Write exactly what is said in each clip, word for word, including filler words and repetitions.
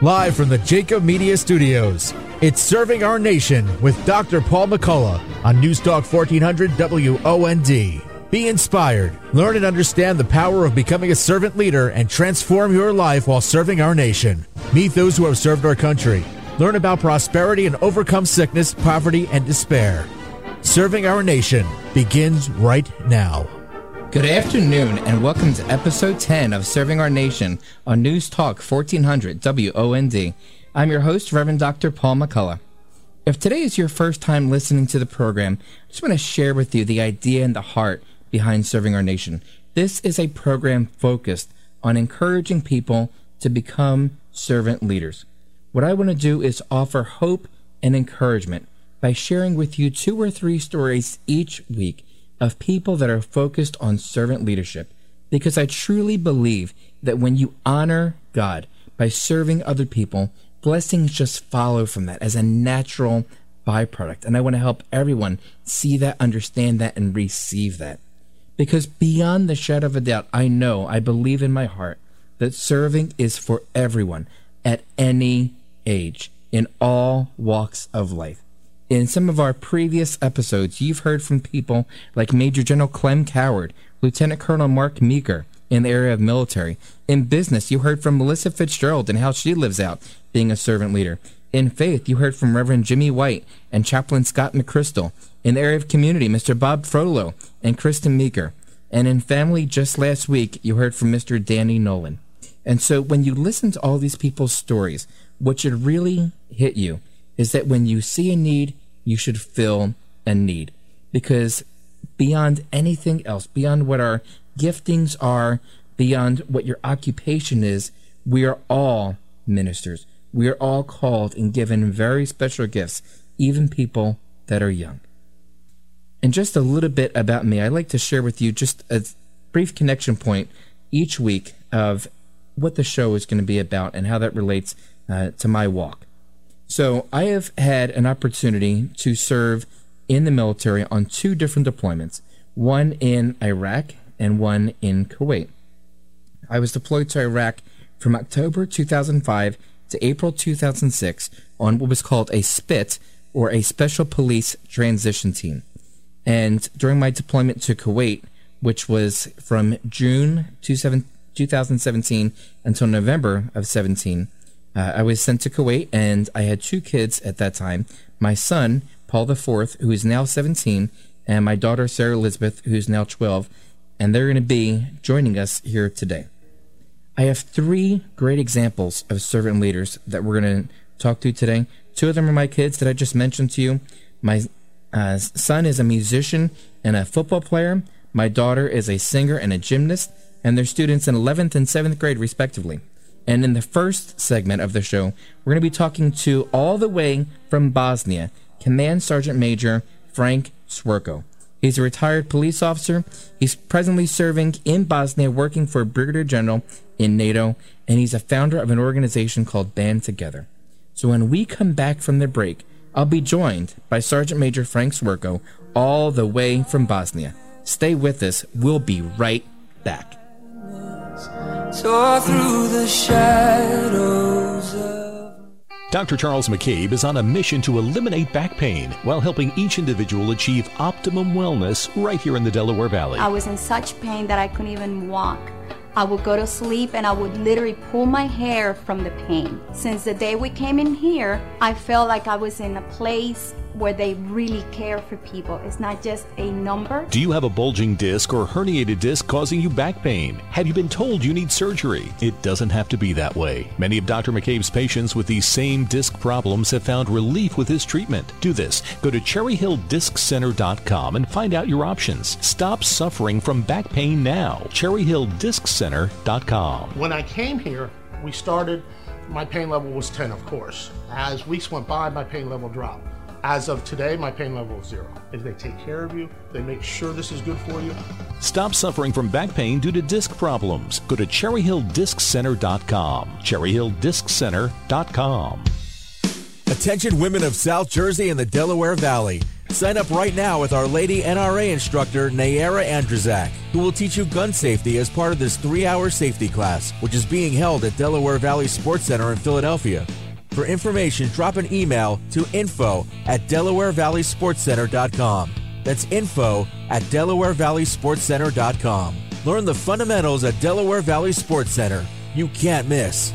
Live from the Jacob Media Studios, it's Serving Our Nation with Doctor Paul McCullough on News Talk fourteen hundred W O N D. Be inspired, learn and understand the power of becoming a servant leader, and transform your life while serving our nation. Meet those who have served our country. Learn about prosperity and overcome sickness, poverty, and despair. Serving Our Nation begins right now. Good afternoon and welcome to Episode ten of Serving Our Nation on News Talk fourteen hundred W O N D. I'm your host, Reverend Doctor Paul McCullough. If today is your first time listening to the program, I just want to share with you the idea and the heart behind Serving Our Nation. This is a program focused on encouraging people to become servant leaders. What I want to do is offer hope and encouragement by sharing with you two or three stories each week of people that are focused on servant leadership, because I truly believe that when you honor God by serving other people, blessings just follow from that as a natural byproduct. And I want to help everyone see that, understand that, and receive that. Because beyond the shadow of a doubt, I know, I believe in my heart that serving is for everyone at any age, in all walks of life. In some of our previous episodes, you've heard from people like Major General Clem Coward, Lieutenant Colonel Mark Meeker in the area of military. In business, you heard from Melissa Fitzgerald and how she lives out being a servant leader. In faith, you heard from Reverend Jimmy White and Chaplain Scott McChrystal. In the area of community, Mister Bob Frollo and Kristen Meeker. And in family, just last week, you heard from Mister Danny Nolan. And so when you listen to all these people's stories, what should really hit you is that when you see a need, you should fill a need. Because beyond anything else, beyond what our giftings are, beyond what your occupation is, we are all ministers. We are all called and given very special gifts, even people that are young. And just a little bit about me, I'd like to share with you just a brief connection point each week of what the show is going to be about and how that relates uh, to my walk. So I have had an opportunity to serve in the military on two different deployments, one in Iraq and one in Kuwait. I was deployed to Iraq from October two thousand five to April two thousand six on what was called a SPIT, or a Special Police Transition Team. And during my deployment to Kuwait, which was from June two thousand seventeen until November of seventeen, Uh, I was sent to Kuwait, and I had two kids at that time. My son, Paul the fourth, who is now seventeen, and my daughter, Sarah Elizabeth, who is now twelve, and they're going to be joining us here today. I have three great examples of servant leaders that we're going to talk to today. Two of them are my kids that I just mentioned to you. My uh, son is a musician and a football player. My daughter is a singer and a gymnast, and they're students in eleventh and seventh grade, respectively. And in the first segment of the show, we're going to be talking to, all the way from Bosnia, Command Sergeant Major Frank Swerko. He's a retired police officer. He's presently serving in Bosnia, working for Brigadier General in NATO, and he's a founder of an organization called Band Together. So when we come back from the break, I'll be joined by Sergeant Major Frank Swerko, all the way from Bosnia. Stay with us. We'll be right back. Soar through the shadows of... Doctor Charles McCabe is on a mission to eliminate back pain while helping each individual achieve optimum wellness right here in the Delaware Valley. I was in such pain that I couldn't even walk. I would go to sleep and I would literally pull my hair from the pain. Since the day we came in here, I felt like I was in a place where they really care for people. It's not just a number. Do you have a bulging disc or herniated disc causing you back pain? Have you been told you need surgery? It doesn't have to be that way. Many of Doctor McCabe's patients with these same disc problems have found relief with his treatment. Do this. Go to Cherry Hill Disc Center dot com and find out your options. Stop suffering from back pain now. Cherry Hill Disc Center dot com. When I came here, we started, my pain level was ten, of course. As weeks went by, my pain level dropped. As of today, my pain level is zero. If they take care of you, they make sure this is good for you. Stop suffering from back pain due to disc problems. Go to Cherry Hill Disc Center dot com. Cherry Hill Disc Center dot com. Attention women of South Jersey and the Delaware Valley. Sign up right now with our lady N R A instructor, Nayara Andrzejak, who will teach you gun safety as part of this three-hour safety class, which is being held at Delaware Valley Sports Center in Philadelphia. For information, drop an email to info at Delaware Valley Sports Center dot com. That's info at Delaware Valley Sports Center dot com. Learn the fundamentals at Delaware Valley Sports Center. You can't miss.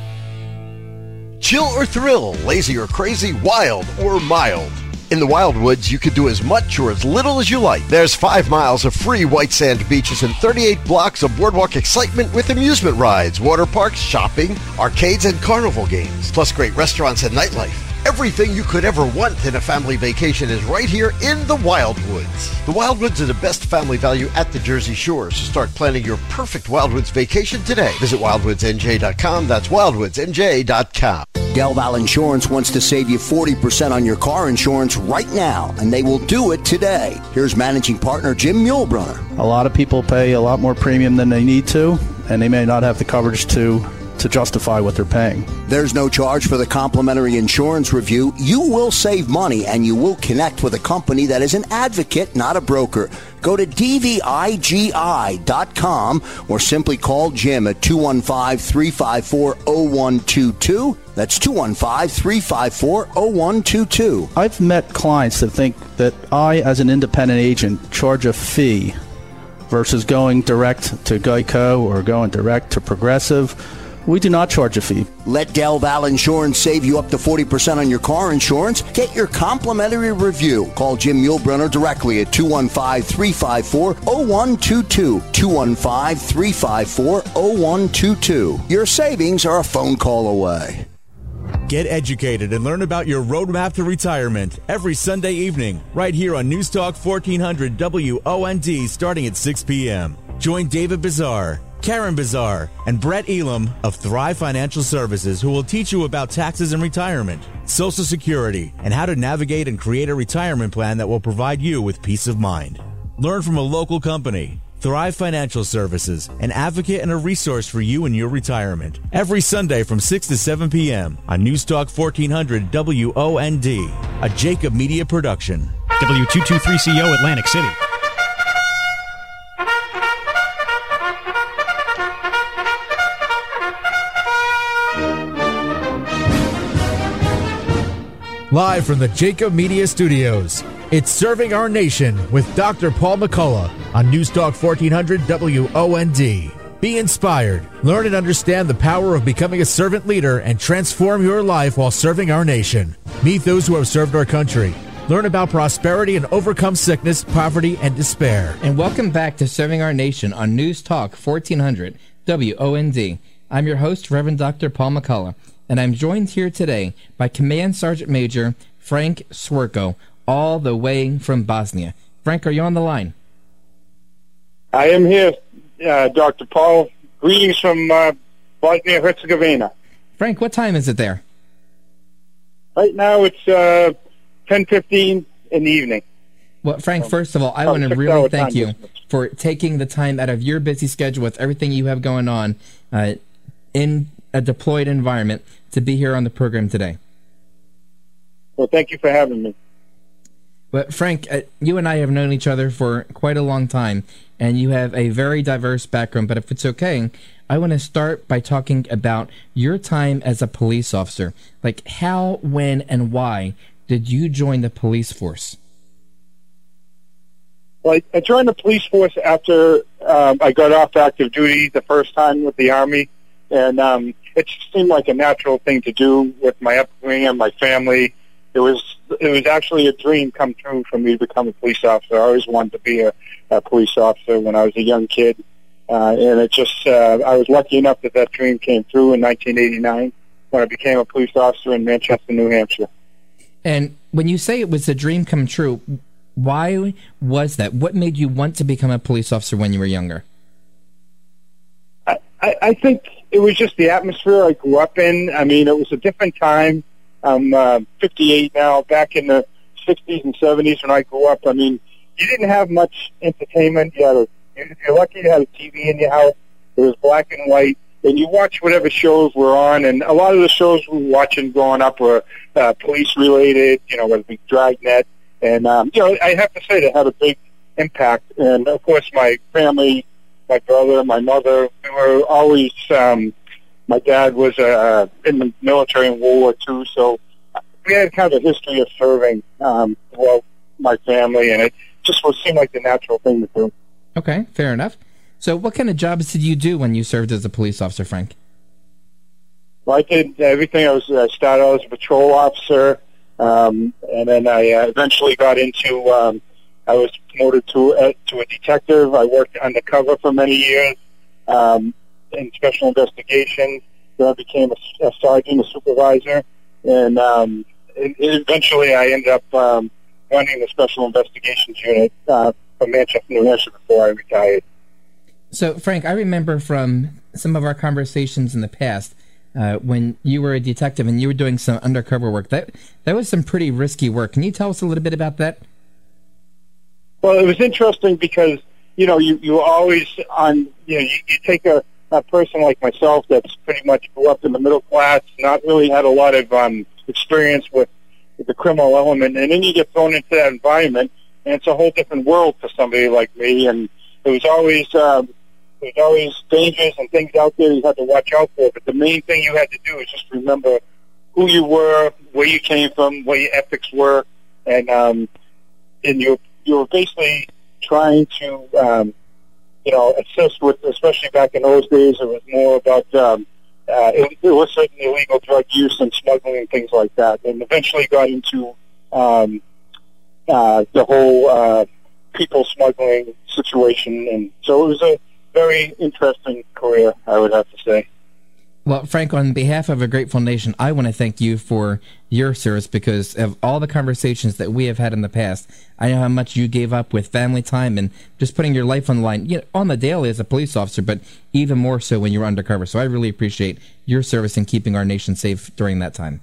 Chill or thrill, lazy or crazy, wild or mild. In the Wildwoods, you can do as much or as little as you like. There's five miles of free white sand beaches and thirty-eight blocks of boardwalk excitement with amusement rides, water parks, shopping, arcades, and carnival games, plus great restaurants and nightlife. Everything you could ever want in a family vacation is right here in the Wildwoods. The Wildwoods are the best family value at the Jersey Shore, so start planning your perfect Wildwoods vacation today. Visit Wildwoods N J dot com. That's Wildwoods N J dot com. Del Val Insurance wants to save you forty percent on your car insurance right now, and they will do it today. Here's managing partner Jim Muehlbrunner. A lot of people pay a lot more premium than they need to, and they may not have the coverage to, to justify what they're paying. There's no charge for the complimentary insurance review. You will save money, and you will connect with a company that is an advocate, not a broker. Go to D V I G I dot com or simply call Jim at two one five, three five four, zero one two two. That's two one five, three five four, zero one two two. I've met clients that think that I, as an independent agent, charge a fee versus going direct to Geico or going direct to Progressive. We do not charge a fee. Let Del Val Insurance save you up to forty percent on your car insurance. Get your complimentary review. Call Jim Muehlbrunner directly at two one five, three five four, zero one two two. two one five, three five four, zero one two two. Your savings are a phone call away. Get educated and learn about your roadmap to retirement every Sunday evening right here on News Talk fourteen hundred W O N D starting at six p.m. Join David Bazaar, Karen Bazaar, and Brett Elam of Thrive Financial Services, who will teach you about taxes and retirement, Social Security, and how to navigate and create a retirement plan that will provide you with peace of mind. Learn from a local company, Thrive Financial Services, an advocate and a resource for you in your retirement, every Sunday from six to seven p.m. on News Talk fourteen hundred W O N D, a Jacob Media production. W two two three C O Atlantic City. Live from the Jacob Media Studios, it's Serving Our Nation with Doctor Paul McCullough on News Talk fourteen hundred W O N D. Be inspired, learn and understand the power of becoming a servant leader, and transform your life while serving our nation. Meet those who have served our country. Learn about prosperity and overcome sickness, poverty, and despair. And welcome back to Serving Our Nation on News Talk fourteen hundred W O N D. I'm your host, Reverend Doctor Paul McCullough, and I'm joined here today by Command Sergeant Major Frank Swerko, all the way from Bosnia. Frank, are you on the line? I am here, uh, Doctor Paul. Greetings from uh, Bosnia-Herzegovina. Frank, what time is it there? Right now it's uh, ten fifteen in the evening. Well, Frank, first of all, I want to really thank you for taking the time out of your busy schedule with everything you have going on uh, in a deployed environment to be here on the program today. Well, thank you for having me. But Frank, uh, you and I have known each other for quite a long time, and you have a very diverse background, but if it's okay, I want to start by talking about your time as a police officer. Like, how, when, and why did you join the police force? Well, I joined the police force after um, I got off active duty the first time with the Army, and um, it seemed like a natural thing to do with my upbringing and my family. It was it was actually a dream come true for me to become a police officer. I always wanted to be a, a police officer when I was a young kid, uh, and it just uh, I was lucky enough that that dream came through in nineteen eighty-nine when I became a police officer in Manchester, New Hampshire. And when you say it was a dream come true, why was that? What made you want to become a police officer when you were younger? I, I, I think it was just the atmosphere I grew up in. I mean, it was a different time. I'm uh, fifty-eight now. Back in the sixties and seventies when I grew up, I mean, you didn't have much entertainment. You had a, you're lucky you had a T V in your house. It was black and white, and you watched whatever shows were on, and a lot of the shows we were watching growing up were uh, police-related, you know, whether it be Dragnet, And, um, you know, I have to say that had a big impact. And, of course, my family, my brother, my mother, we were always, um, my dad was uh, in the military in World War Two, so we had kind of a history of serving, um, well, my family, and it just would seem like the natural thing to do. Okay, fair enough. So what kind of jobs did you do when you served as a police officer, Frank? Well, I did everything. I was I started out as a patrol officer, um, and then I uh, eventually got into. Um, I was promoted to uh, to a detective. I worked undercover for many years um, in special investigations. Then I became a, a sergeant, a supervisor, and, um, and eventually I ended up um, running the special investigations unit uh, from Manchester, New Hampshire, before I retired. So, Frank, I remember from some of our conversations in the past. Uh, when you were a detective and you were doing some undercover work, that that was some pretty risky work. Can you tell us a little bit about that? Well, it was interesting because, you know, you, you always on, you know, you, you take a, a person like myself that's pretty much grew up in the middle class, not really had a lot of um, experience with, with the criminal element, and then you get thrown into that environment, and it's a whole different world for somebody like me, and it was always... Um, There's always dangers and things out there you had to watch out for, but the main thing you had to do is just remember who you were, where you came from, where your ethics were, and um, and you you were basically trying to um, you know assist with, especially back in those days, it was more about um, uh, illicit and illegal drug use and smuggling and things like that, and eventually got into um, uh, the whole uh, people smuggling situation, and so it was a very interesting career, I would have to say. Well, Frank, on behalf of a grateful nation, I want to thank you for your service because of all the conversations that we have had in the past. I know how much you gave up with family time and just putting your life on the line, you know, on the daily as a police officer, but even more so when you're undercover. So I really appreciate your service in keeping our nation safe during that time.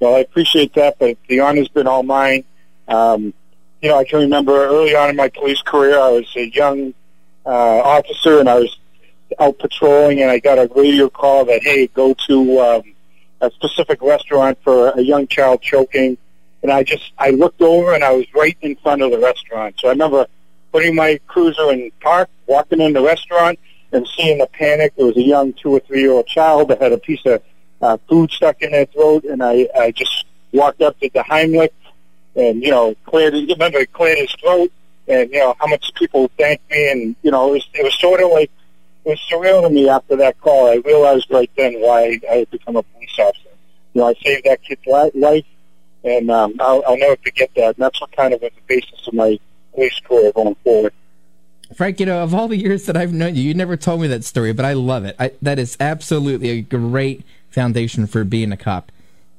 Well, I appreciate that, but the honor's been all mine. Um, you know, I can remember early on in my police career, I was a young Uh, officer, and I was out patrolling, and I got a radio call that, hey, go to um, a specific restaurant for a young child choking, and I just, I looked over, and I was right in front of the restaurant, so I remember putting my cruiser in park, walking in the restaurant, and seeing the panic. There was a young two- or three-year-old child that had a piece of uh, food stuck in their throat, and I, I just walked up to the Heimlich, and, you know, cleared, remember, he cleared his throat. And, you know, how much people thanked me. And, you know, it was, it was sort of like, it was surreal to me after that call. I realized right then why I had become a police officer. You know, I saved that kid's life, and um, I'll, I'll never forget that. And that's what kind of was the basis of my police career going forward. Frank, you know, of all the years that I've known you, you never told me that story, but I love it. I, that is absolutely a great foundation for being a cop.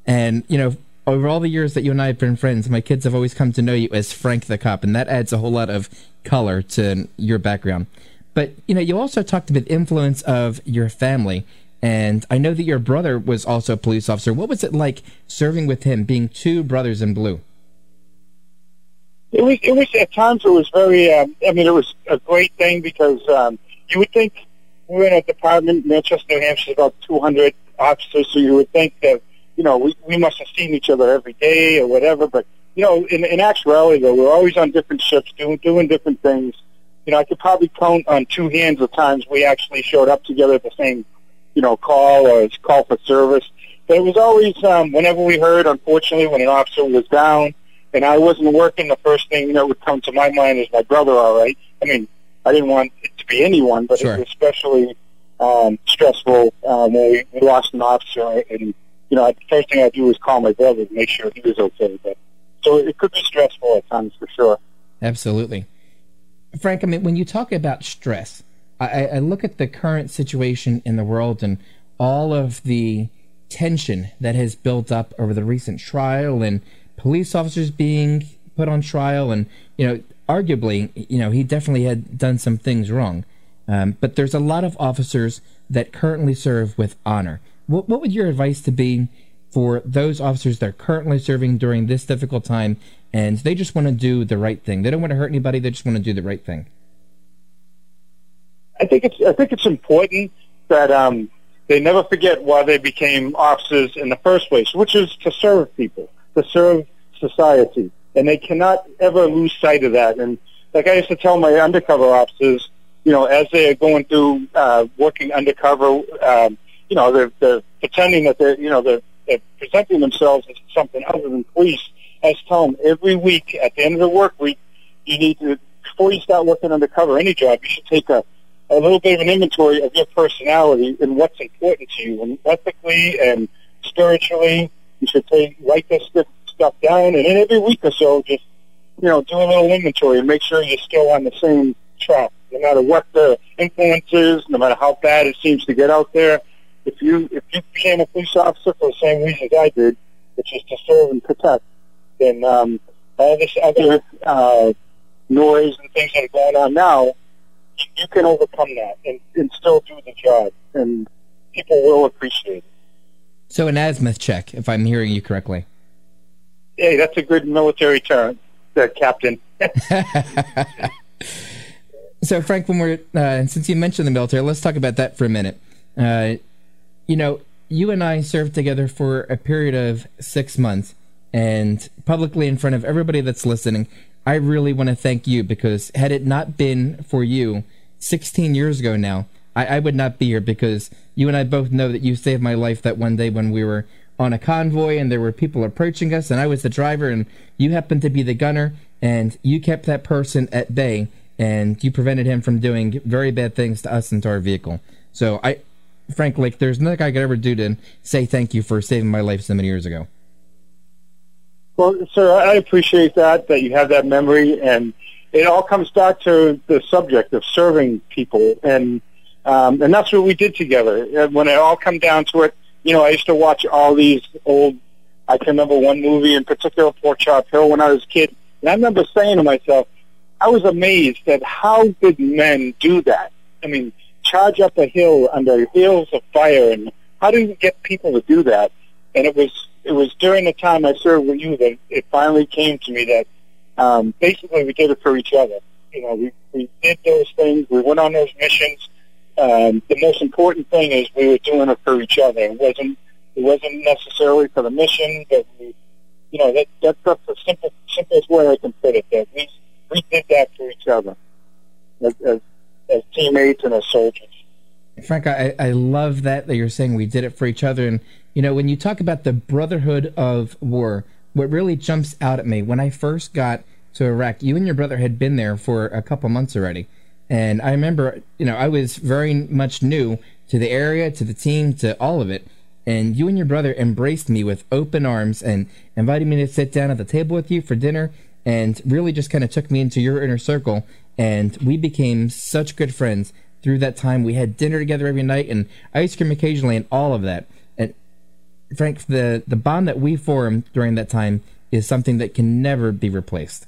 And, you know, over all the years that you and I have been friends, my kids have always come to know you as Frank the Cop, and that adds a whole lot of color to your background. But, you know, you also talked about the influence of your family, and I know that your brother was also a police officer. What was it like serving with him, being two brothers in blue? It was, it was at times, it was very, um, I mean, it was a great thing because um, you would think we were in a department, Manchester, New Hampshire, about two hundred officers, so you would think that, you know, we, we must have seen each other every day or whatever, but, you know, in, in actuality, though, we were always on different ships doing doing different things. You know, I could probably count on two hands the times we actually showed up together at the same, you know, call or call for service. But it was always, um, whenever we heard, unfortunately, when an officer was down and I wasn't working, the first thing that would come to my mind is my brother, all right. I mean, I didn't want it to be anyone, but sure. It was especially um, stressful um, when we, we lost an officer, and you know, the first thing I do is call my brother to make sure he was okay. But so it could be stressful at times, for sure. Absolutely. Frank, I mean, when you talk about stress, I, I look at the current situation in the world and all of the tension that has built up over the recent trial and police officers being put on trial. And, you know, arguably, you know, he definitely had done some things wrong. Um, but there's a lot of officers that currently serve with honor. What what would your advice to be for those officers that are currently serving during this difficult time, and they just want to do the right thing? They don't want to hurt anybody. They just want to do the right thing. I think it's I think it's important that um, they never forget why they became officers in the first place, which is to serve people, to serve society, and they cannot ever lose sight of that. And like I used to tell my undercover officers, you know, as they are going through uh, working undercover, um, you know, they're, they're pretending that they're, you know, they're, they're presenting themselves as something other than police. I used to tell them every week at the end of the work week, you need to, before you start working undercover, any job, you should take a, a little bit of an inventory of your personality and what's important to you, and ethically and spiritually. You should take, write this stuff down, and then every week or so, just, you know, do a little inventory and make sure you're still on the same track. No matter what the influence is, no matter how bad it seems to get out there, if you if you became a police officer for the same reasons I did, which is to serve and protect, then um, all this other uh, noise and things that are going on now, you can overcome that and, and still do the job, and people will appreciate it. So an azimuth check, if I'm hearing you correctly. Hey, that's a good military term, uh, Captain. So, Frank, when we're uh, since you mentioned the military, let's talk about that for a minute. Uh, you know, you and I served together for a period of six months, and publicly in front of everybody that's listening, I really want to thank you, because had it not been for you sixteen years ago now, I, I would not be here, because you and I both know that you saved my life that one day when we were on a convoy and there were people approaching us, and I was the driver and you happened to be the gunner, and you kept that person at bay and you prevented him from doing very bad things to us and to our vehicle. So I, Frank, like, there's nothing I could ever do to say thank you for saving my life so many years ago. Well, sir, I appreciate that, that you have that memory, and it all comes back to the subject of serving people, and Um, and that's what we did together. When it all come down to it, you know, I used to watch all these old, I can remember one movie in particular, Pork Chop Hill, when I was a kid. And I remember saying to myself, I was amazed at how did men do that? I mean, charge up a hill under hills of fire, and how do you get people to do that? And it was it was during the time I served with you that it finally came to me that um, basically we did it for each other. You know, we, we did those things. We went on those missions. Um, the most important thing is we were doing it for each other. It wasn't it wasn't necessarily for the mission, but we, you know, that that's, that's the simple, simplest way I can put it. That we we did that for each other as, as, as teammates and as soldiers. Frank, I, I love that that you're saying we did it for each other. And you know, when you talk about the brotherhood of war, what really jumps out at me when I first got to Iraq, you and your brother had been there for a couple months already. And I remember, you know, I was very much new to the area, to the team, to all of it. And you and your brother embraced me with open arms and invited me to sit down at the table with you for dinner, and really just kind of took me into your inner circle. And we became such good friends through that time. We had dinner together every night and ice cream occasionally and all of that. And Frank, the, the bond that we formed during that time is something that can never be replaced.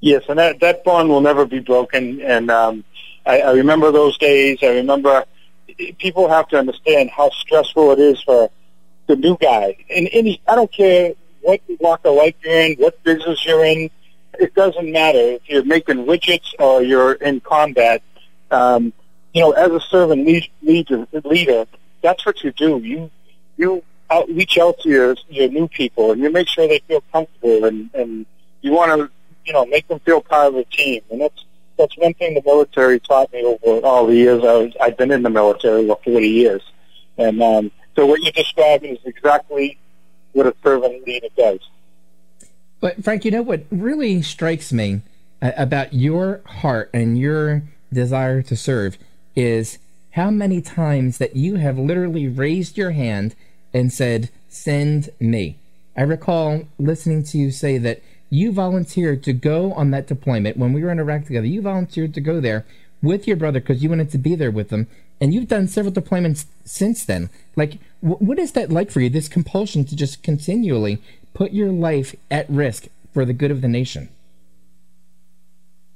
Yes, and that, that bond will never be broken, and um, I, I remember those days. I remember people have to understand how stressful it is for the new guy. And any, I don't care what walk of life you're in, what business you're in, it doesn't matter if you're making widgets or you're in combat. Um, you know, as a servant lead, leader, leader, that's what you do. You you out, reach out to your your new people, and you make sure they feel comfortable, and, and you want to, you know, make them feel part of a team. And that's that's one thing the military taught me over all the years I was, I've been in the military, for forty years. And um, so what you're describing is exactly what a servant leader does. But, Frank, you know what really strikes me about your heart and your desire to serve is how many times that you have literally raised your hand and said, "Send me." I recall listening to you say that you volunteered to go on that deployment when we were in Iraq together. You volunteered to go there with your brother because you wanted to be there with them, and you've done several deployments since then. Like, wh what is that like for you, this compulsion to just continually put your life at risk for the good of the nation?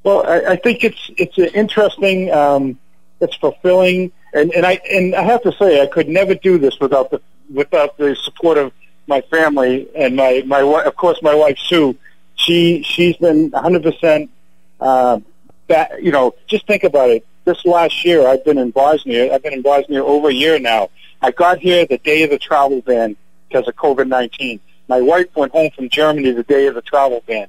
Well, I, I think it's it's an interesting, um, it's fulfilling, and, and I and I have to say I could never do this without the without the support of my family and my my of course my wife Sue. She, she's been one hundred percent, uh, back, you know, just think about it. This last year, I've been in Bosnia. I've been in Bosnia over a year now. I got here the day of the travel ban because of COVID nineteen. My wife went home from Germany the day of the travel ban.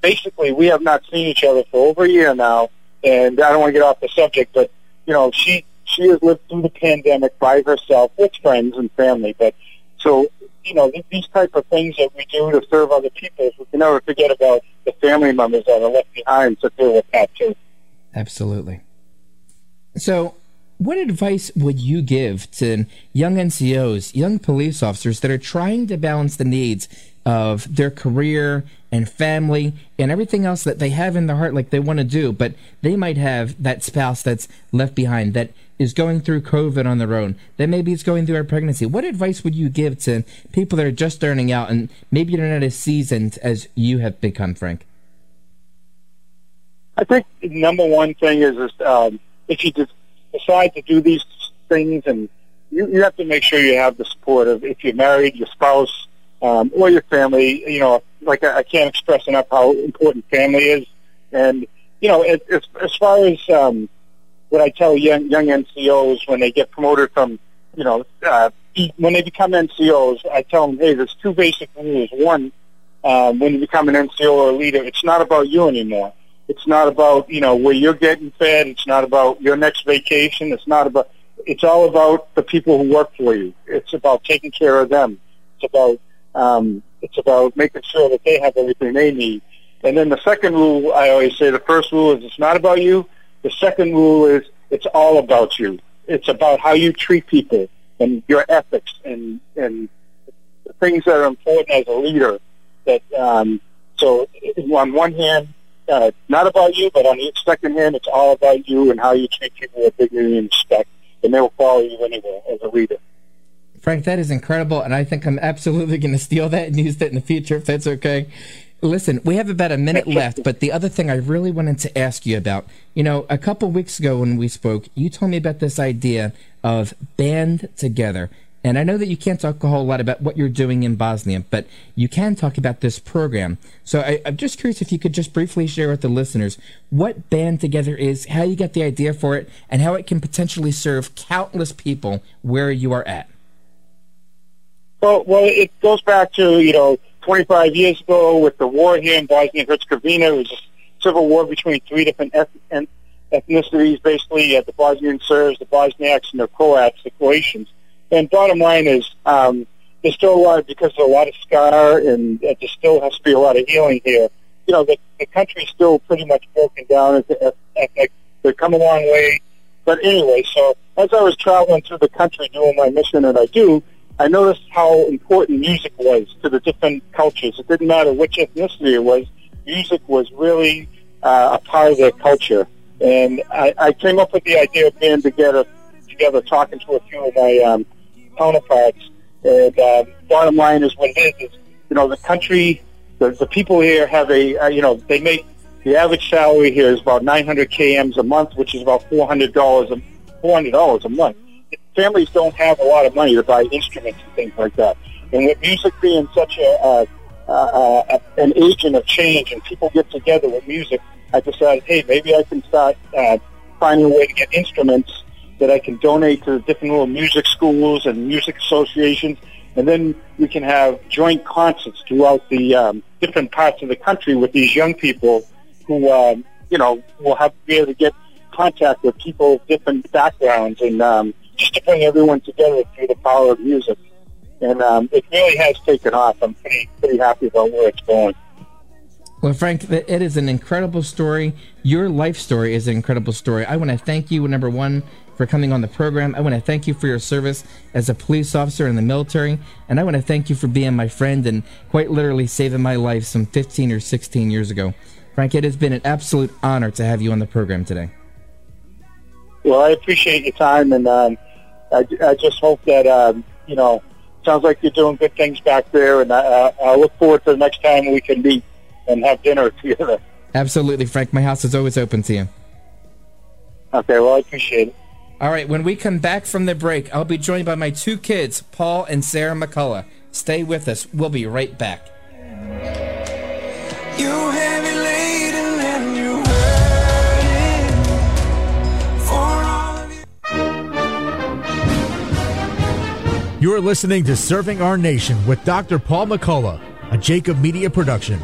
Basically, we have not seen each other for over a year now, and I don't want to get off the subject, but, you know, she she has lived through the pandemic by herself with friends and family. But so, you know, these type of things that we do to serve other people, we can never forget about the family members that are left behind to deal with that, too. Absolutely. So what advice would you give to young N C Os, young police officers that are trying to balance the needs of their career and family and everything else that they have in their heart like they want to do, but they might have that spouse that's left behind that is going through COVID on their own, that maybe it's going through a pregnancy? What advice would you give to people that are just starting out and maybe they're not as seasoned as you have become, Frank? I think the number one thing is, is um, if you just decide to do these things, and you, you have to make sure you have the support of, if you're married, your spouse, um, or your family. You know, like I, I can't express enough how important family is. And, you know, it, it's, as far as um, what I tell young, young N C Os when they get promoted from, you know, uh, when they become N C Os, I tell them, hey, there's two basic rules. One, um, when you become an N C O or a leader, it's not about you anymore. It's not about, you know, where you're getting fed. It's not about your next vacation. It's not about, it's all about the people who work for you. It's about taking care of them. It's about, um, it's about making sure that they have everything they need. And then the second rule, I always say, the first rule is it's not about you. The second rule is it's all about you. It's about how you treat people and your ethics and, and the things that are important as a leader. That, um, so on one hand, Uh, not about you, but on the second hand, it's all about you and how you treat people with dignity and respect, and they will follow you anywhere as a leader. Frank, that is incredible, and I think I'm absolutely going to steal that and use that in the future, if that's okay. Listen, we have about a minute left, but the other thing I really wanted to ask you about, you know, a couple weeks ago when we spoke, you told me about this idea of Band Together. And I know that you can't talk a whole lot about what you're doing in Bosnia, but you can talk about this program. So I, I'm just curious if you could just briefly share with the listeners what Band Together is, how you got the idea for it, and how it can potentially serve countless people where you are at. Well, well, it goes back to, you know, twenty-five years ago with the war here in Bosnia-Herzegovina. It was a civil war between three different eth- ethnicities, basically, uh, the Bosnian Serbs, the Bosniaks, and the Croats, the Croatians. And bottom line is, um, there's still alive because there's a lot of scar, and uh, there still has to be a lot of healing here. You know, the, the country's still pretty much broken down. Ethnic. They've come a long way. But anyway, so as I was traveling through the country doing my mission that I do, I noticed how important music was to the different cultures. It didn't matter which ethnicity it was. Music was really uh, a part of their culture. And I, I came up with the idea of being together, together talking to a few of my um, counterparts, and uh, bottom line is what it is, is, you know, the country, the, the people here have a, uh, you know, they make, the average salary here is about nine hundred K Ms a month, which is about four hundred dollars a month. Families don't have a lot of money to buy instruments and things like that. And with music being such a, a, a, a an agent of change, and people get together with music, I decided, hey, maybe I can start uh, finding a way to get instruments that I can donate to different little music schools and music associations, and then we can have joint concerts throughout the um, different parts of the country with these young people who, um, you know, will have be able to get contact with people of different backgrounds, and um, just to bring everyone together through the power of music. And um, it really has taken off. I'm pretty, pretty happy about where it's going. Well, Frank, it is an incredible story. Your life story is an incredible story. I want to thank you, number one, for coming on the program. I want to thank you for your service as a police officer in the military, and I want to thank you for being my friend and quite literally saving my life some fifteen or sixteen years ago. Frank, it has been an absolute honor to have you on the program today. Well, I appreciate your time, and um, I, I just hope that, um, you know, sounds like you're doing good things back there, and I, I, I look forward to the next time we can meet and have dinner together. Absolutely, Frank. My house is always open to you. Okay, well, I appreciate it. All right, when we come back from the break, I'll be joined by my two kids, Paul and Sarah McCullough. Stay with us. We'll be right back. You have it laden and you heard it for all of you. You're listening to Serving Our Nation with Doctor Paul McCullough, a Jacob Media production.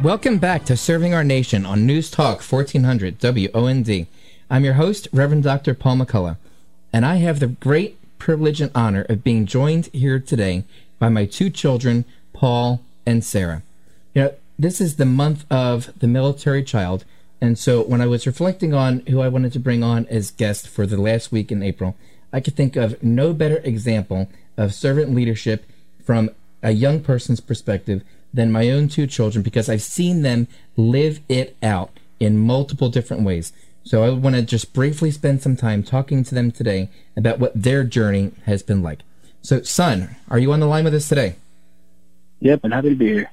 Welcome back to Serving Our Nation on News Talk fourteen hundred W O N D. I'm your host, Reverend Doctor Paul McCullough, and I have the great privilege and honor of being joined here today by my two children, Paul and Sarah. You know, this is the month of the military child, and so when I was reflecting on who I wanted to bring on as guest for the last week in April, I could think of no better example of servant leadership from a young person's perspective than my own two children, because I've seen them live it out in multiple different ways. So I want to just briefly spend some time talking to them today about what their journey has been like. So, son, are you on the line with us today? Yep, and happy to be here.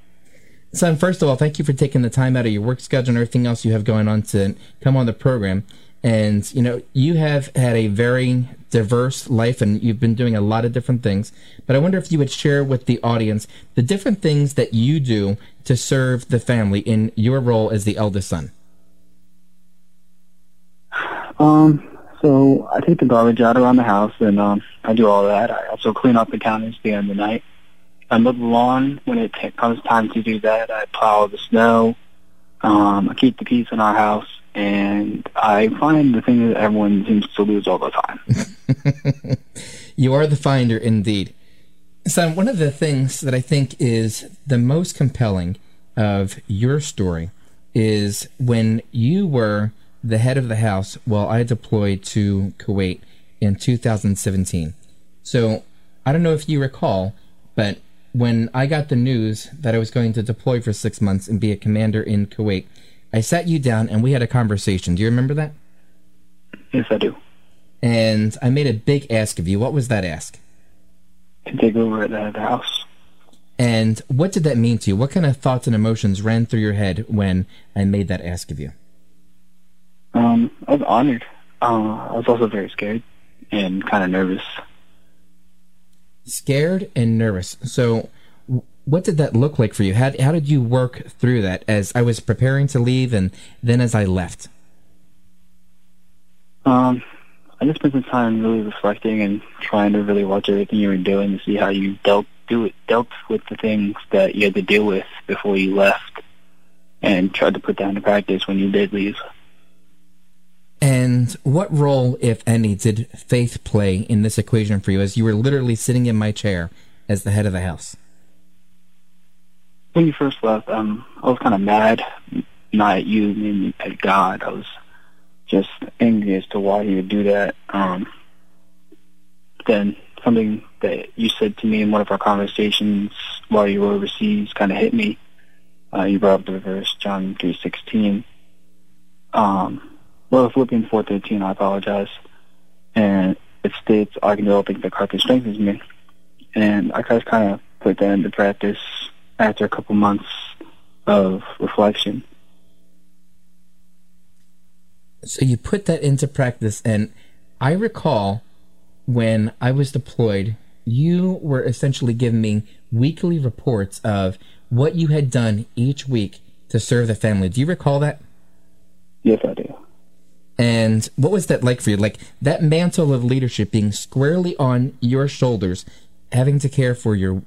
Son, first of all, thank you for taking the time out of your work schedule and everything else you have going on to come on the program. And, you know, you have had a very diverse life and you've been doing a lot of different things. But I wonder if you would share with the audience the different things that you do to serve the family in your role as the eldest son. Um, so I take the garbage out around the house and um, I do all that. I also clean up the counters at the end of the night. I mow the lawn when it t- comes time to do that. I plow the snow. Um, I keep the peace in our house. And I find the thing that everyone seems to lose all the time. You are the finder indeed. Son, one of the things that I think is the most compelling of your story is when you were the head of the house while I deployed to Kuwait in two thousand seventeen. So I don't know if you recall, but when I got the news that I was going to deploy for six months and be a commander in Kuwait, I sat you down and we had a conversation. Do you remember that? Yes, I do. And I made a big ask of you. What was that ask? To take over at the house. And what did that mean to you? What kind of thoughts and emotions ran through your head when I made that ask of you? Um, I was honored. Uh, I was also very scared and kind of nervous. Scared and nervous. So what did that look like for you? How, how did you work through that as I was preparing to leave and then as I left? Um, I just spent some time really reflecting and trying to really watch everything you were doing to see how you dealt, do it, dealt with the things that you had to deal with before you left and tried to put that into practice when you did leave. And what role, if any, did faith play in this equation for you as you were literally sitting in my chair as the head of the house? When you first left, um, I was kind of mad, not at you, mainly at God. I was just angry as to why he would do that. Um, then something that you said to me in one of our conversations while you were overseas kind of hit me. Uh, you brought up the verse, John three sixteen. Um, well, Philippians four thirteen, I apologize. And it states, I can do all things that Christ strengthens me. And I just kind of put that into practice after a couple months of reflection. So you put that into practice, and I recall when I was deployed, you were essentially giving me weekly reports of what you had done each week to serve the family. Do you recall that? Yes, I do. And what was that like for you? Like that mantle of leadership being squarely on your shoulders, having to care for your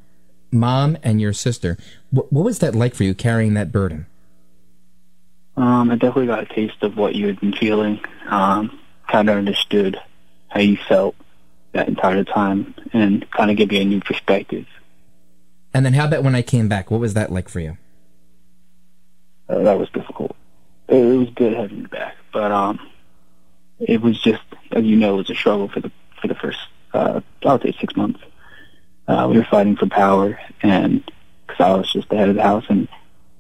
mom and your sister. What, what was that like for you, carrying that burden? Um, I definitely got a taste of what you had been feeling. Um, kind of understood how you felt that entire time and kind of gave you a new perspective. And then how about when I came back? What was that like for you? Uh, that was difficult. It, it was good having you back, but um, it was just, as you know, it was a struggle for the, for the first, uh, I would say six months. Uh, we were fighting for power, and because I was just the head of the house, and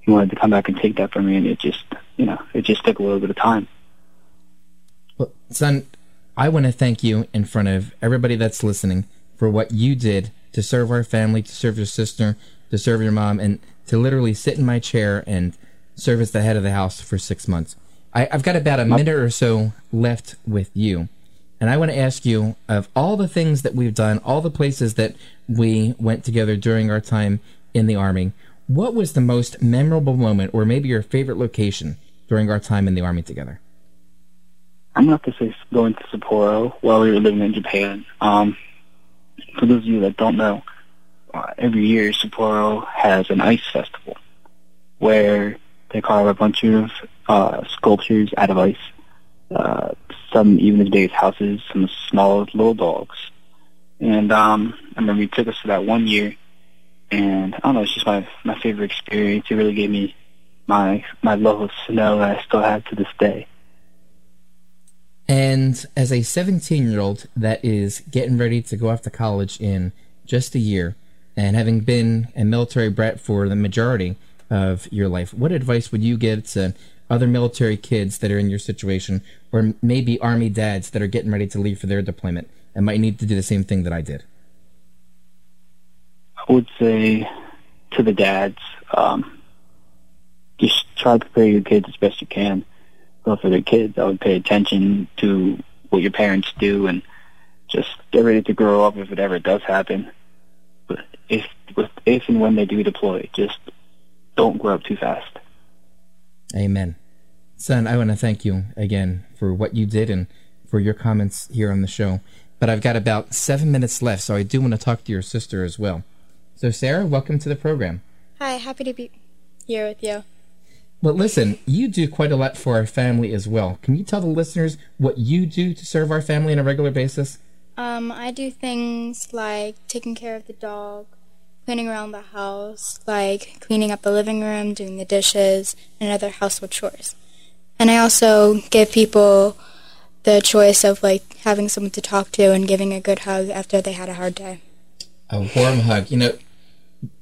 he wanted to come back and take that from me, and it just, you know, it just took a little bit of time. Well, son, I want to thank you in front of everybody that's listening for what you did to serve our family, to serve your sister, to serve your mom, and to literally sit in my chair and serve as the head of the house for six months. I, I've got about a minute or so left with you. And I want to ask you, of all the things that we've done, all the places that we went together during our time in the Army, what was the most memorable moment or maybe your favorite location during our time in the Army together? I'm going to have to say going to Sapporo while we were living in Japan. Um, for those of you that don't know, uh, every year Sapporo has an ice festival where they carve a bunch of uh, sculptures out of ice. Uh, some even the biggest houses, some small little dogs. And um, I remember he took us to that one year, and I don't know, it's just my, my favorite experience. It really gave me my my love of snow that I still have to this day. And as a seventeen-year-old that is getting ready to go off to college in just a year, and having been a military brat for the majority of your life, what advice would you give to other military kids that are in your situation, or maybe Army dads that are getting ready to leave for their deployment and might need to do the same thing that I did? I would say to the dads, um, just try to prepare your kids as best you can. But for their kids, I would pay attention to what your parents do and just get ready to grow up if it ever does happen. But if, if and when they do deploy, just don't grow up too fast. Amen. Son, I want to thank you again for what you did and for your comments here on the show. But I've got about seven minutes left, so I do want to talk to your sister as well. So, Sarah, welcome to the program. Hi, happy to be here with you. Well, listen, you do quite a lot for our family as well. Can you tell the listeners what you do to serve our family on a regular basis? Um, I do things like taking care of the dog, cleaning around the house, like cleaning up the living room, doing the dishes, and other household chores. And I also give people the choice of like having someone to talk to and giving a good hug after they had a hard day. A warm hug. You know,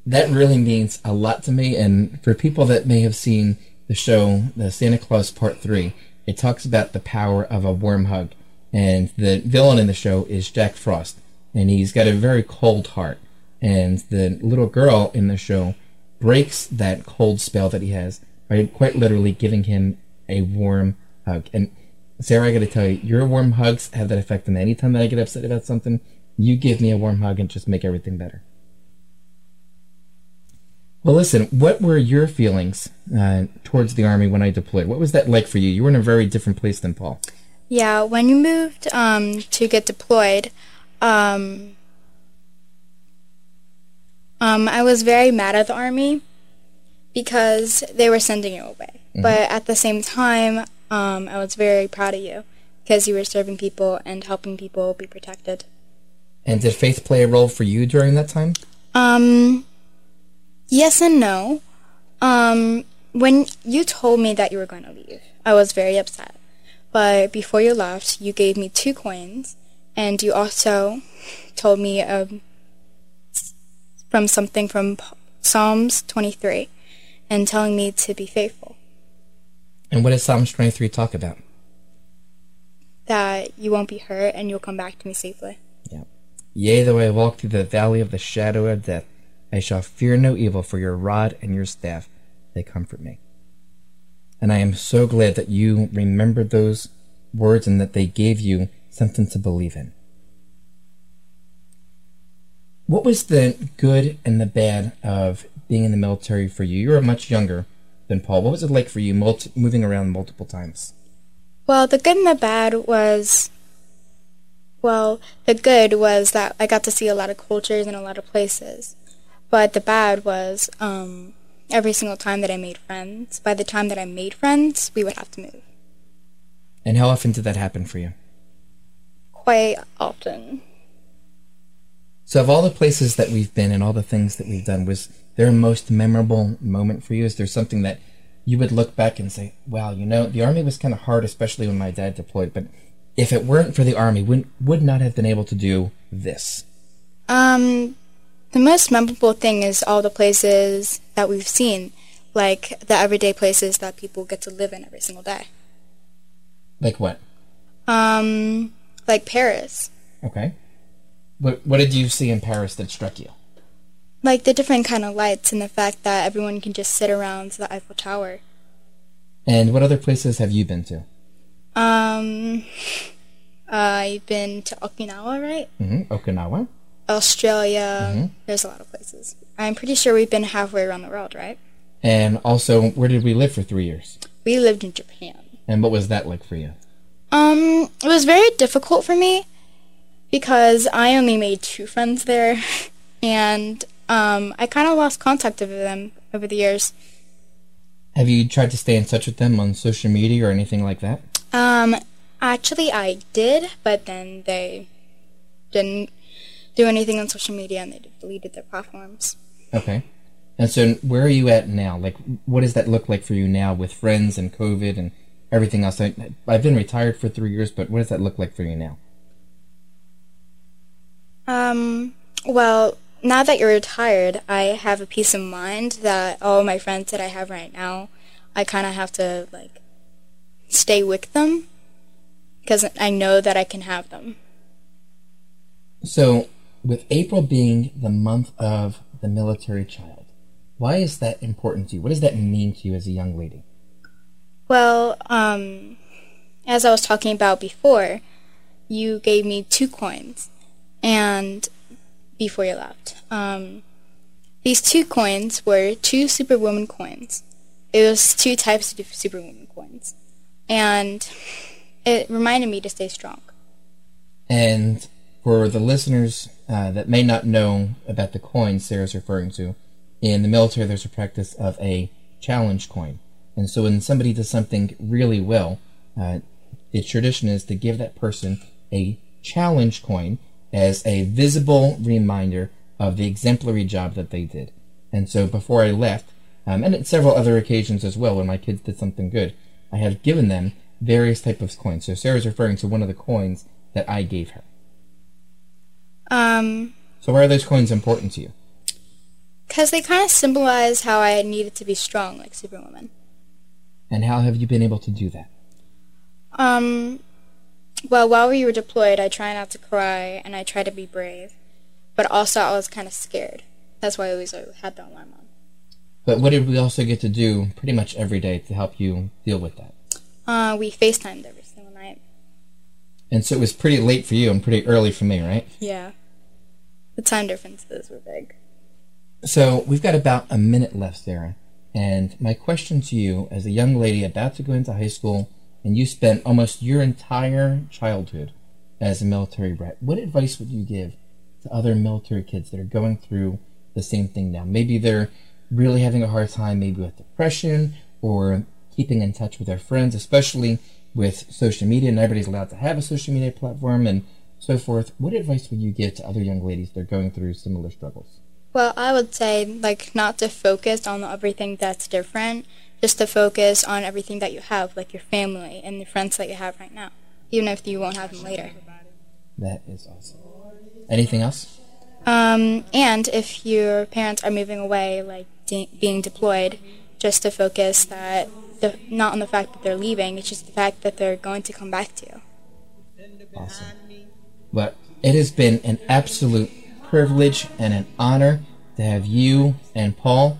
that really means a lot to me. And for people that may have seen the show, the Santa Claus Part three, it talks about the power of a warm hug. And the villain in the show is Jack Frost. And he's got a very cold heart. And the little girl in the show breaks that cold spell that he has by quite literally giving him a warm hug. And Sarah, I got to tell you, your warm hugs have that effect on me. Anytime that I get upset about something, you give me a warm hug and just make everything better. Well, listen, what were your feelings uh, towards the Army when I deployed? What was that like for you? You were in a very different place than Paul. Yeah, when you moved um, to get deployed, um... Um, I was very mad at the Army because they were sending you away. Mm-hmm. But at the same time, um, I was very proud of you because you were serving people and helping people be protected. And did faith play a role for you during that time? Um, yes and no. Um, when you told me that you were going to leave, I was very upset. But before you left, you gave me two coins, and you also told me a from something from Psalms twenty-three and telling me to be faithful. And what does Psalms twenty-three talk about? That you won't be hurt and you'll come back to me safely. Yeah. Yea, though I walk through the valley of the shadow of death, I shall fear no evil, for your rod and your staff, they comfort me. And I am so glad that you remembered those words and that they gave you something to believe in. What was the good and the bad of being in the military for you? You were much younger than Paul. What was it like for you multi- moving around multiple times? Well, the good and the bad was, well, the good was that I got to see a lot of cultures and a lot of places. But the bad was um, every single time that I made friends. By the time that I made friends, we would have to move. And how often did that happen for you? Quite often. So of all the places that we've been and all the things that we've done, was there a most memorable moment for you? Is there something that you would look back and say, wow, you know, the Army was kind of hard, especially when my dad deployed, but if it weren't for the Army, would, would not have been able to do this? Um, the most memorable thing is all the places that we've seen, like the everyday places that people get to live in every single day. Like what? Um, like Paris. Okay. What what did you see in Paris that struck you? Like the different kind of lights and the fact that everyone can just sit around the Eiffel Tower. And what other places have you been to? Um, uh, I've been to Okinawa, right? Mm-hmm. Okinawa. Australia. Mm-hmm. There's a lot of places. I'm pretty sure we've been halfway around the world, right? And also, where did we live for three years? We lived in Japan. And what was that like for you? Um, it was very difficult for me. because I only made two friends there, and um, I kind of lost contact with them over the years. Have you tried to stay in touch with them on social media or anything like that? Um, actually, I did, but then they didn't do anything on social media, and they deleted their platforms. Okay. And so where are you at now? Like, what does that look like for you now with friends and COVID and everything else? I, I've been retired for three years, but what does that look like for you now? Um, well, now that you're retired, I have a peace of mind that all my friends that I have right now, I kind of have to, like, stay with them because I know that I can have them. So, with April being the month of the military child, why is that important to you? What does that mean to you as a young lady? Well, um, as I was talking about before, you gave me two coins, and before you left, um, these two coins were two Superwoman coins. It was two types of Superwoman coins, and it reminded me to stay strong. And for the listeners uh, that may not know about the coins Sarah's referring to, in the military, there's a practice of a challenge coin. And so when somebody does something really well, uh, the tradition is to give that person a challenge coin as a visible reminder of the exemplary job that they did. And so before I left, um, and at several other occasions as well, when my kids did something good, I have given them various types of coins. So Sarah's referring to one of the coins that I gave her. Um. So why are those coins important to you? Because they kind of symbolize how I needed to be strong, like Superwoman. And how have you been able to do that? Um, well, while we were deployed, I try not to cry, and I try to be brave. But also, I was kind of scared. That's why I always had the alarm on. But what did we also get to do pretty much every day to help you deal with that? Uh, we FaceTimed every single night. And so it was pretty late for you and pretty early for me, right? Yeah. The time differences were big. So, we've got about a minute left, Sarah, and my question to you, as a young lady about to go into high school, and you spent almost your entire childhood as a military brat, what advice would you give to other military kids that are going through the same thing now? Maybe they're really having a hard time, maybe with depression, or keeping in touch with their friends, especially with social media, and everybody's allowed to have a social media platform, and so forth. What advice would you give to other young ladies that are going through similar struggles? Well, I would say, like, not to focus on everything that's different, just to focus on everything that you have, like your family and the friends that you have right now, even if you won't have them later. That is awesome. Anything else? Um, and if your parents are moving away, like de- being deployed, just to focus that the, not on the fact that they're leaving, it's just the fact that they're going to come back to you. Awesome. But it has been an absolute privilege and an honor to have you and Paul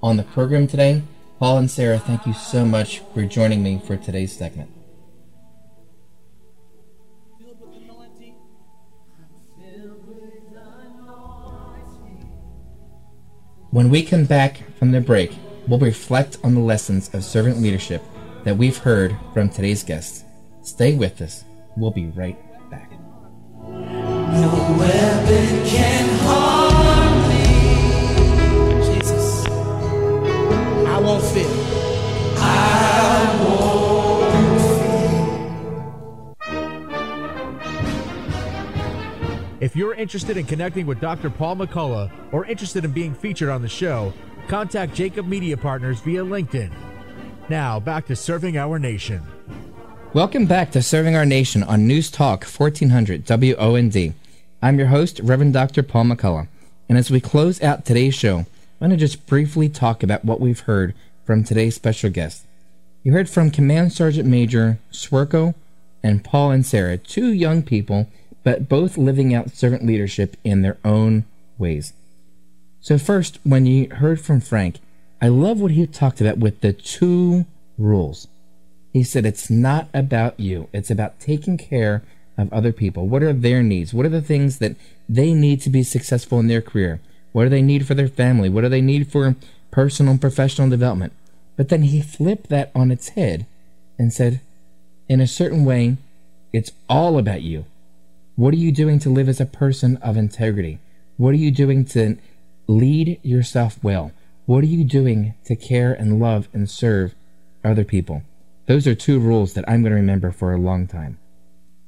on the program today. Paul and Sarah, thank you so much for joining me for today's segment. When we come back from the break, we'll reflect on the lessons of servant leadership that we've heard from today's guests. Stay with us. We'll be right back. No weapon can harm me. Jesus, I won't fear. I won't fear. If you're interested in connecting with Doctor Paul McCullough or interested in being featured on the show, contact Jacob Media Partners via LinkedIn. Now, back to Serving Our Nation. Welcome back to Serving Our Nation on News Talk fourteen hundred W O N D. I'm your host, Reverend Doctor Paul McCullough, and as we close out today's show, I'm going to just briefly talk about what we've heard from today's special guests. You heard from Command Sergeant Major Swerko and Paul and Sarah, two young people, but both living out servant leadership in their own ways. So first, when you heard from Frank, I love what he talked about with the two rules. He said it's not about you, it's about taking care of other people. What are their needs? What are the things that they need to be successful in their career? What do they need for their family? What do they need for personal and professional development? But then he flipped that on its head and said, in a certain way, it's all about you. What are you doing to live as a person of integrity? What are you doing to lead yourself well? What are you doing to care and love and serve other people? Those are two rules that I'm going to remember for a long time.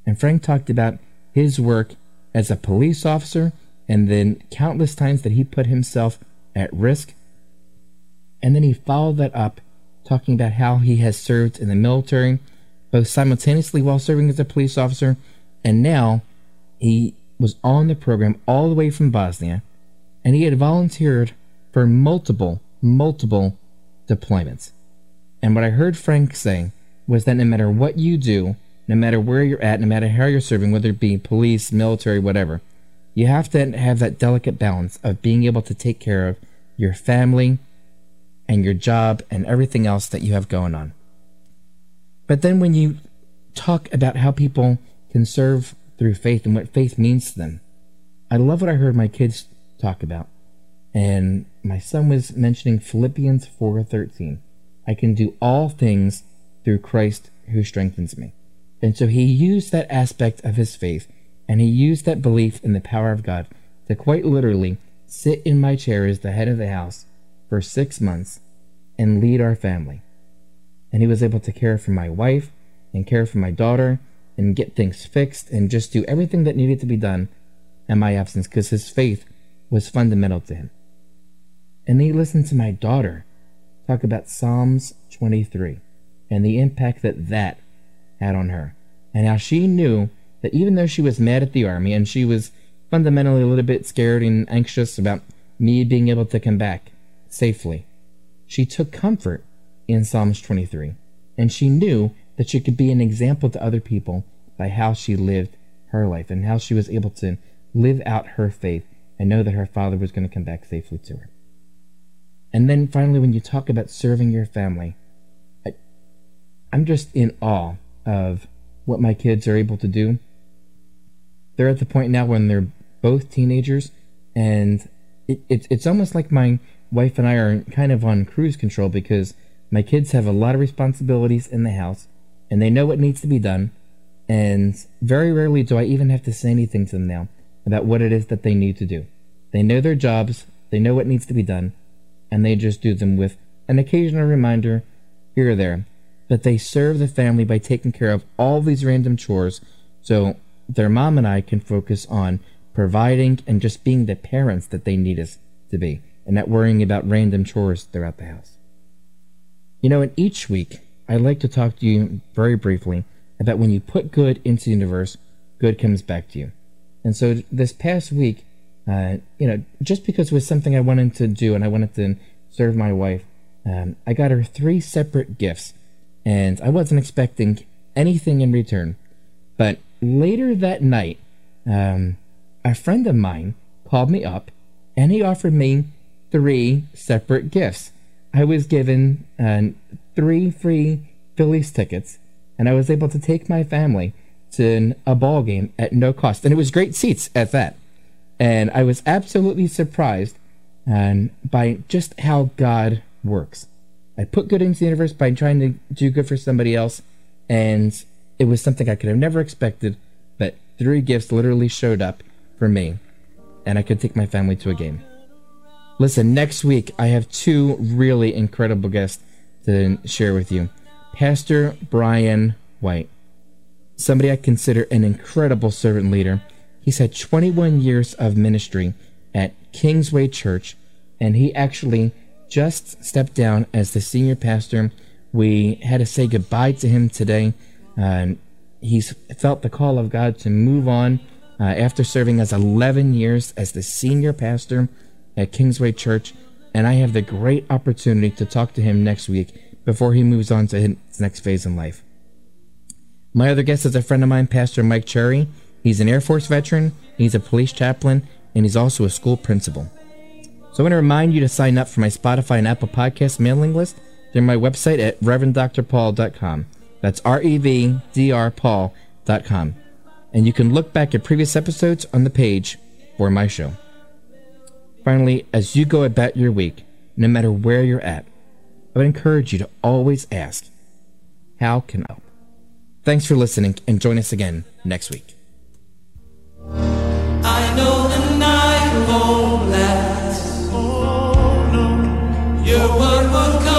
And Frank talked about his work as a police officer and then countless times that he put himself at risk. And then he followed that up talking about how he has served in the military, both simultaneously while serving as a police officer, and now he was on the program all the way from Bosnia, and he had volunteered for multiple, multiple deployments. And what I heard Frank say was that no matter what you do, no matter where you're at, no matter how you're serving, whether it be police, military, whatever, you have to have that delicate balance of being able to take care of your family and your job and everything else that you have going on. But then when you talk about how people can serve through faith and what faith means to them, I love what I heard my kids talk about. And my son was mentioning Philippians four thirteen. I can do all things through Christ who strengthens me. And so he used that aspect of his faith, and he used that belief in the power of God to quite literally sit in my chair as the head of the house for six months and lead our family. And he was able to care for my wife and care for my daughter and get things fixed and just do everything that needed to be done in my absence, because his faith was fundamental to him. And then he listened to my daughter talk about Psalms twenty-three and the impact that that had on her, and how she knew that even though she was mad at the Army and she was fundamentally a little bit scared and anxious about me being able to come back safely, she took comfort in Psalms twenty-three, and she knew that she could be an example to other people by how she lived her life and how she was able to live out her faith and know that her father was going to come back safely to her. And then finally, when you talk about serving your family, I, I'm just in awe of what my kids are able to do. They're at the point now when they're both teenagers, and it, it, it's almost like my wife and I are kind of on cruise control, because my kids have a lot of responsibilities in the house, and they know what needs to be done, and very rarely do I even have to say anything to them now about what it is that they need to do. They know their jobs, they know what needs to be done, and they just do them with an occasional reminder here or there. But they serve the family by taking care of all these random chores, so their mom and I can focus on providing and just being the parents that they need us to be, and not worrying about random chores throughout the house. You know, in each week, I like to talk to you very briefly about when you put good into the universe, good comes back to you. And so this past week, uh, you know, just because it was something I wanted to do and I wanted to serve my wife, um, I got her three separate gifts. And I wasn't expecting anything in return. But later that night, um, a friend of mine called me up, and he offered me three separate gifts. I was given uh, three free Phillies tickets, and I was able to take my family to a ball game at no cost. And it was great seats at that. And I was absolutely surprised um, by just how God works. I put good into the universe by trying to do good for somebody else, and it was something I could have never expected, but three gifts literally showed up for me, and I could take my family to a game. Listen, next week I have two really incredible guests to share with you. Pastor Brian White, somebody I consider an incredible servant leader. He's had twenty-one years of ministry at Kingsway Church, and he actually just stepped down as the senior pastor. We had to say goodbye to him today. Uh, he's felt the call of God to move on uh, after serving as eleven years as the senior pastor at Kingsway Church, and I have the great opportunity to talk to him next week before he moves on to his next phase in life. My other guest is a friend of mine, Pastor Mike Cherry. He's an Air Force veteran, he's a police chaplain, and he's also a school principal. So I want to remind you to sign up for my Spotify and Apple Podcast mailing list through my website at reverend d r paul dot com. That's R E V D R Paul dot com. And you can look back at previous episodes on the page for my show. Finally, as you go about your week, no matter where you're at, I would encourage you to always ask, how can I help? Thanks for listening, and join us again next week. World War One.